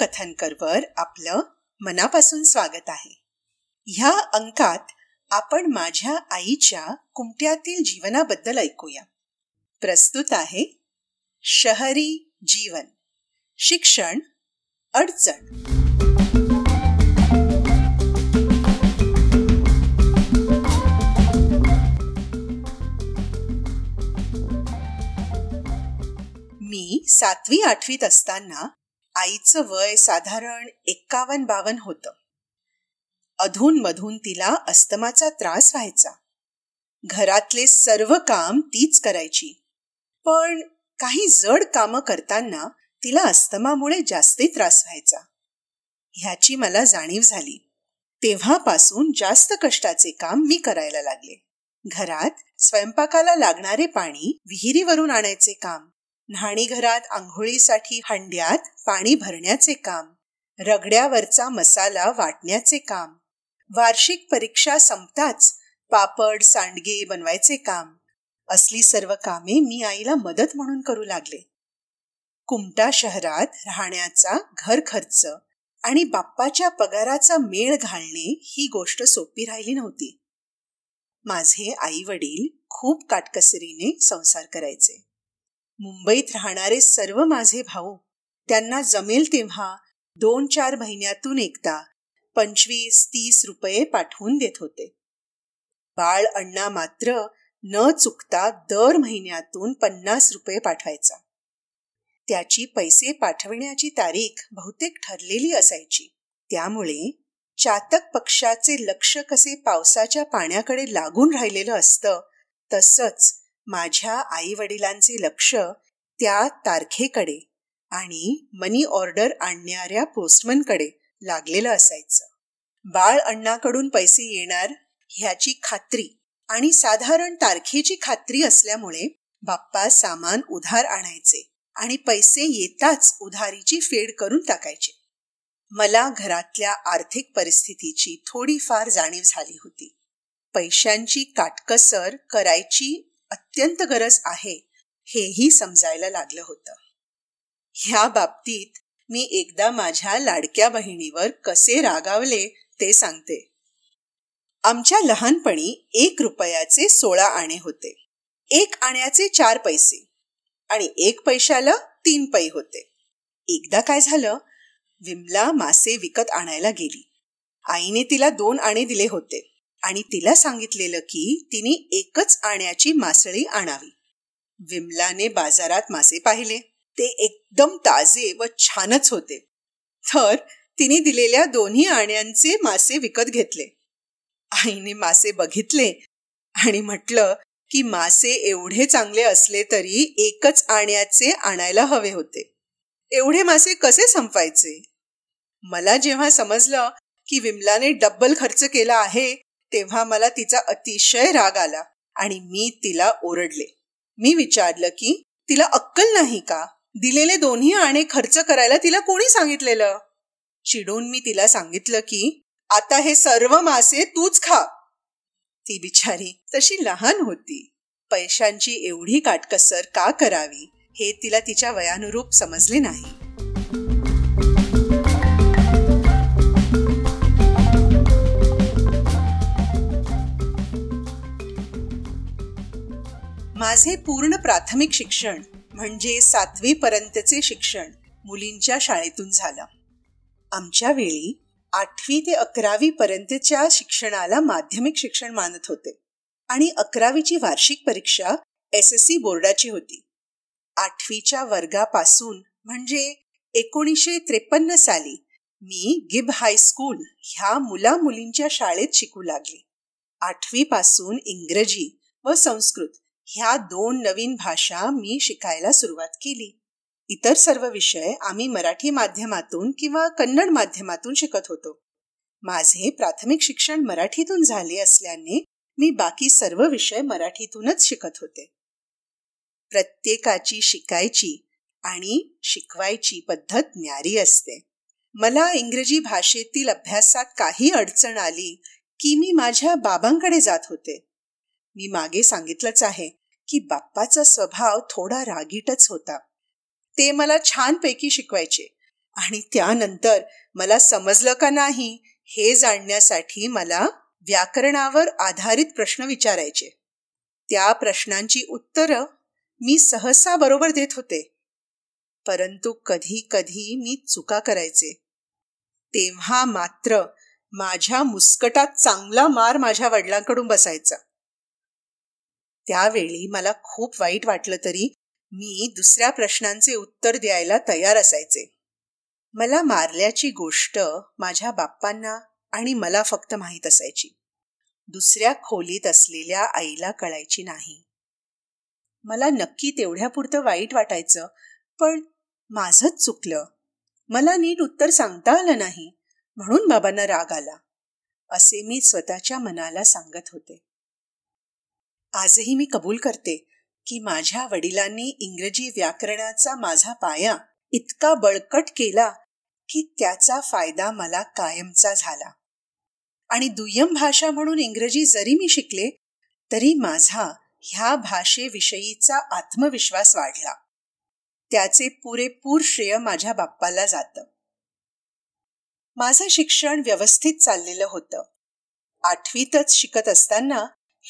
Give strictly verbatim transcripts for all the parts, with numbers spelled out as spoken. कथनकरवर आपलं मनापासून स्वागत आहे. ह्या अंकात आपण माझ्या आईच्या कुमट्यातील जीवनाबद्दल ऐकूया. प्रस्तुत आहे शहरी जीवन, शिक्षण, अडचण. मी सातवी आठवीत असताना आईचं वय साधारण एक्कावन्न बावन्न होतं. अधून मधून तिला अस्तमाचा त्रास व्हायचा. घरातले सर्व काम तीच करायची, पण काही जड कामं करताना तिला अस्तमामुळे जास्त त्रास व्हायचा. ह्याची मला जाणीव झाली. तेव्हापासून जास्त कष्टाचे काम मी करायला लागले. घरात स्वयंपाकाला लागणारे पाणी विहिरीवरून आणायचे काम, न्हाणीघरात आंघोळीसाठी हंड्यात पाणी भरण्याचे काम, रगड्यावरचा मसाला वाटण्याचे काम, वार्षिक परीक्षा संपताच पापड सांडगे बनवायचे काम, असली सर्व कामे मी आईला मदत म्हणून करू लागले. कुमटा शहरात राहण्याचा घर खर्च आणि बाप्पाच्या पगाराचा मेळ घालणे ही गोष्ट सोपी राहिली नव्हती. माझे आई वडील खूप काटकसरीने संसार करायचे. मुंबईत राहणारे सर्व माझे भाऊ त्यांना जमेल तेव्हा दोन चार महिन्यातून एकदा पंचवीस तीस रुपये पाठवून देत होते. बाळ अण्णा मात्र न चुकता दर महिन्यातून पन्नास रुपये पाठवायचा. त्याची पैसे पाठविण्याची तारीख बहुतेक ठरलेली असायची. त्यामुळे चातक पक्षाचे लक्ष कसे पावसाच्या पाण्याकडे लागून राहिलेलं असतं, तसंच माझ्या आई वडिलांचे लक्ष त्या तारखेकडे आणि मनी ऑर्डर आणणाऱ्या पोस्टमनकडे लागलेलं असायचं. बाळ अण्णाकडून पैसे येणार ह्याची खात्री आणि साधारण तारखेची खात्री असल्यामुळे बाप्पा सामान उधार आणायचे आणि पैसे येताच उधारीची फेड करून टाकायचे. मला घरातल्या आर्थिक परिस्थितीची थोडीफार जाणीव झाली होती. पैशांची काटकसर करायची अत्यंत गरज आहे हेही समजायला लागलं होतं. ह्या बाबतीत मी एकदा माझ्या लाडक्या बहिणीवर कसे रागावले ते सांगते. आमच्या लहानपणी एक रुपयाचे सोळा आणे होते. एक आण्याचे चार पैसे आणि एक पैशाला तीन पै होते. एकदा काय झालं, विमला मासे विकत आणायला गेली. आईने तिला दोन आणे दिले होते आणि तिला सांगितलेलं की तिने एकच आण्याची मासळी आणावी. विमलाने बाजारात मासे पाहिले. ते एकदम ताजे व छानच होते, तर तिने दिलेल्या दोन्ही आण्यांचे मासे विकत घेतले. आईने मासे बघितले आणि म्हटलं की मासे एवढे चांगले असले तरी एकच आण्याचे आणायला हवे होते. एवढे मासे कसे संपवायचे? मला जेव्हा समजलं की विमलाने डब्बल खर्च केला आहे तेव्हा मला तिचा अतिशय राग आला आणि मी तिला ओरडले. मी विचारलं की तिला अक्कल नाही का? दिलेले दोन्ही आणे खर्च करायला तिला कोणी सांगितलेलं? चिडून मी तिला सांगितलं की आता हे सर्व मासे तूच खा. ती बिचारी तशी लहान होती. पैशांची एवढी काटकसर का करावी हे तिला तिच्या वयानुरूप समजले नाही. माझे पूर्ण प्राथमिक शिक्षण म्हणजे सातवी पर्यंतचे शिक्षण मुलींच्या शाळेतून झालं. आमच्या वेळी आठवी ते अकरावी पर्यंतच्या शिक्षणाला माध्यमिक शिक्षण मानत होते आणि अकरावीची वार्षिक परीक्षा एस एस सी बोर्डाची होती. आठवीच्या वर्गापासून म्हणजे एकोणीसशे त्रेपन्न साली मी गिब हाय स्कूल ह्या मुला मुलींच्या शाळेत शिकू लागले. आठवीपासून इंग्रजी व संस्कृत ह्या दोन नवीन भाषा मी शिकायला सुरुवात केली. इतर सर्व विषय आम्ही मराठी माध्यमातून किंवा कन्नड माध्यमातून शिकत होतो. माझे प्राथमिक शिक्षण मराठीतून झाले असल्याने मी बाकी सर्व विषय मराठीतूनच शिकत होते. प्रत्येकाची शिकायची आणि शिकवायची पद्धत न्यारी असते. मला इंग्रजी भाषेतील अभ्यासात काही अडचण आली की मी माझ्या बाबांकडे जात होते. मी मागे सांगितलंच आहे की बाप्पाचा स्वभाव थोडा रागीटच होता. ते मला छानपैकी शिकवायचे आणि त्यानंतर मला समजलं का नाही हे जाणण्यासाठी मला व्याकरणावर आधारित प्रश्न विचारायचे. त्या प्रश्नांची उत्तरं मी सहसा बरोबर देत होते, परंतु कधी कधी मी चुका करायचे. तेव्हा मात्र माझ्या मुस्कटात चांगला मार माझ्या वडिलांकडून बसायचा. त्यावेळी मला खूप वाईट वाटलं तरी मी दुसऱ्या प्रश्नांचे उत्तर द्यायला तयार असायचे. मला मारल्याची गोष्ट माझ्या बाप्पांना आणि मला फक्त माहीत असायची. दुसऱ्या खोलीत असलेल्या आईला कळायची नाही. मला नक्की तेवढ्यापुरतं वाईट वाटायचं, पण माझंच चुकलं. मला नीट उत्तर सांगता आलं नाही म्हणून बाबांना राग आला, असे मी स्वतःच्या मनाला सांगत होते. आजही मी कबूल करते की माझ्या वडिलांनी इंग्रजी व्याकरणाचा माझा पाया इतका बळकट केला की त्याचा फायदा मला कायमचा झाला. आणि दुय्यम भाषा म्हणून इंग्रजी जरी मी शिकले तरी माझा ह्या भाषेविषयीचा आत्मविश्वास वाढला. त्याचे पुरेपूर श्रेय माझ्या बाप्पाला जातं. माझं शिक्षण व्यवस्थित चाललेलं होतं. आठवीतच शिकत असताना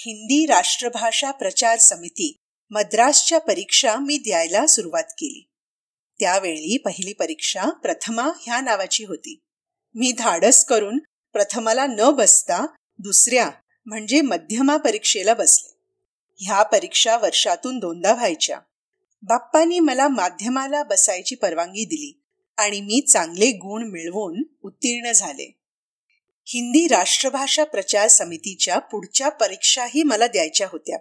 हिंदी राष्ट्रभाषा प्रचार समिती मद्रासच्या परीक्षा मी द्यायला सुरुवात केली. त्यावेळी पहिली परीक्षा प्रथमा ह्या नावाची होती. मी धाडस करून प्रथमाला न बसता दुसऱ्या म्हणजे मध्यमा परीक्षेला बसले. ह्या परीक्षा वर्षातून दोनदा व्हायच्या. बाप्पांनी मला माध्यमाला बसायची परवानगी दिली आणि मी चांगले गुण मिळवून उत्तीर्ण झाले. हिंदी राष्ट्रभाषा प्रचार समितीच्या पुढच्या परीक्षाही मला द्यायच्या होत्या.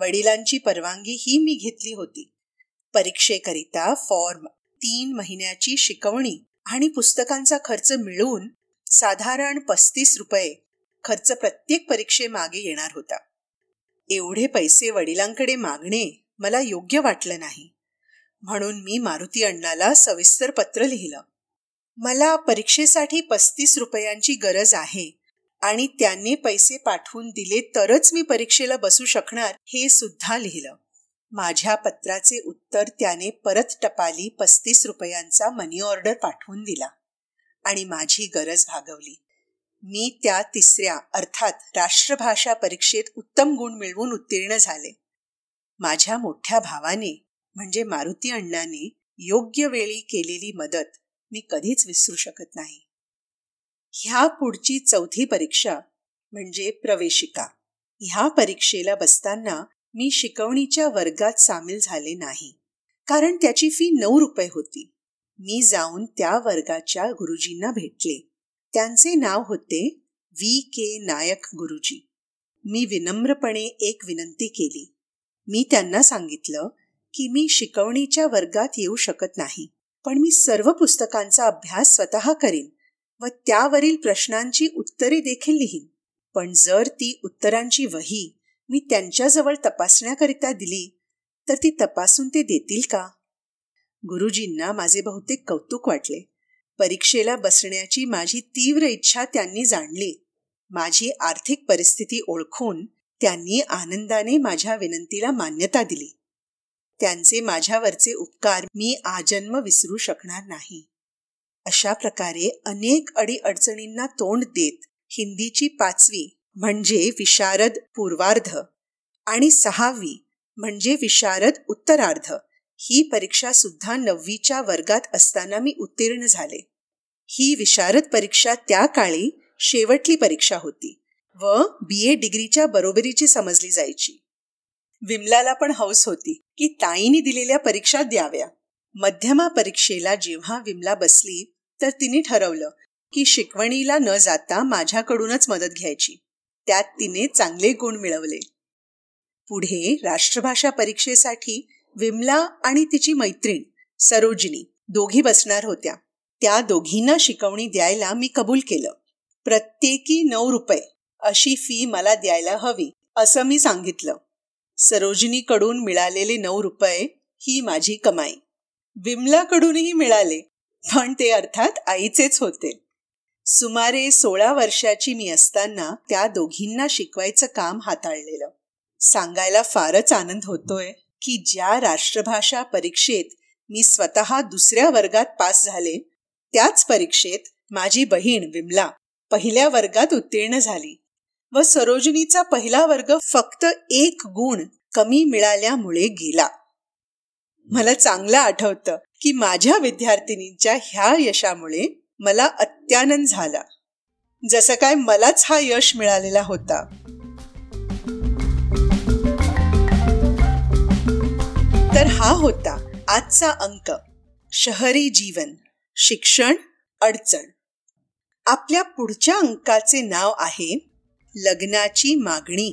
वडिलांची परवानगी ही मी घेतली होती. परीक्षेकरिता फॉर्म, तीन महिन्याची शिकवणी आणि पुस्तकांचा खर्च मिळून साधारण पस्तीस रुपये खर्च प्रत्येक परीक्षेमागे येणार होता. एवढे पैसे वडिलांकडे मागणे मला योग्य वाटलं नाही, म्हणून मी मारुती अण्णाला सविस्तर पत्र लिहिलं. मला परीक्षेसाठी पस्तीस रुपयांची गरज आहे आणि त्यांनी पैसे पाठवून दिले तरच मी परीक्षेला बसू शकणार हे सुद्धा लिहिलं. माझ्या पत्राचे उत्तर त्याने परत टपाली पस्तीस रुपयांचा मनी ऑर्डर पाठवून दिला आणि माझी गरज भागवली. मी त्या तिसऱ्या अर्थात राष्ट्रभाषा परीक्षेत उत्तम गुण मिळवून उत्तीर्ण झाले. माझ्या मोठ्या भावाने म्हणजे मारुती अण्णाने योग्य वेळी केलेली मदत मी कधीच विसरू शकत नाही. ह्या पुढची चौथी परीक्षा म्हणजे प्रवेशिका. ह्या परीक्षेला बसताना मी शिकवणीच्या वर्गात सामील झाले नाही, कारण त्याची फी नऊ रुपये होती. मी जाऊन त्या वर्गाच्या गुरुजींना भेटले. त्यांचे नाव होते व्ही के नायक गुरुजी. मी विनम्रपणे एक विनंती केली. मी त्यांना सांगितलं की मी शिकवणीच्या वर्गात येऊ शकत नाही, पण मी सर्व पुस्तकांचा अभ्यास स्वतः करीन व त्यावरील प्रश्नांची उत्तरे देखील लिहीन. पण जर ती उत्तरांची वही मी त्यांच्याजवळ तपासण्याकरिता दिली तर ती तपासून ते देतील का? गुरुजींना माझे बहुतेक कौतुक वाटले. परीक्षेला बसण्याची माझी तीव्र इच्छा त्यांनी जाणली. माझी आर्थिक परिस्थिती ओळखून त्यांनी आनंदाने माझ्या विनंतीला मान्यता दिली. त्यांचे माझ्यावरचे उपकार मी आजन्म विसरू शकणार नाही. अशा प्रकारे अनेक अडीअडचणींना तोंड देत हिंदीची पाचवी म्हणजे विशारद पूर्वार्ध आणि सहावी म्हणजे विशारद उत्तरार्ध ही परीक्षा सुद्धा नववीच्या वर्गात असताना मी उत्तीर्ण झाले. ही विशारद परीक्षा त्या काळी शेवटली परीक्षा होती व बी ए डिग्रीच्या बरोबरीची समजली जायची. विमलाला पण हौस होती की ताईने दिलेल्या परीक्षा द्याव्या. मध्यमा परीक्षेला जेव्हा विमला बसली तर तिने ठरवलं की शिकवणीला न जाता माझ्याकडूनच मदत घ्यायची. त्यात तिने चांगले गुण मिळवले. पुढे राष्ट्रभाषा परीक्षेसाठी विमला आणि तिची मैत्रीण सरोजिनी दोघी बसणार होत्या. त्या दोघींना शिकवणी द्यायला मी कबूल केलं. प्रत्येकी नऊ रुपये अशी फी मला द्यायला हवी असं मी सांगितलं. सरोजिनीकडून मिळालेले नऊ रुपये ही माझी कमाई. विमलाकडूनही मिळाले, पण ते अर्थात आईचेच होते. सुमारे सोळा वर्षाची मी असताना त्या दोघींना शिकवायचं काम हाताळलेलं. सांगायला फारच आनंद होतोय की ज्या राष्ट्रभाषा परीक्षेत मी स्वतः दुसऱ्या वर्गात पास झाले त्याच परीक्षेत माझी बहीण विमला पहिल्या वर्गात उत्तीर्ण झाली व सरोजिनीचा पहिला वर्ग फक्त एक गुण कमी मिळाल्यामुळे गेला. मला चांगलं आठवतं की माझ्या विद्यार्थिनींच्या ह्या यशामुळे मला अत्यानंद झाला, जसं काय मलाच हा यश मिळालेला होता. तर हा होता आजचा अंक, शहरी जीवन, शिक्षण, अडचण. आपल्या पुढच्या अंकाचे नाव आहे लग्नाची मागणी.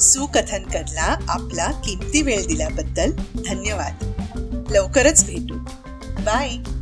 सुकथनकरला आपला किमती वेळ दिल्याबद्दल धन्यवाद. लवकरच भेटू. बाय.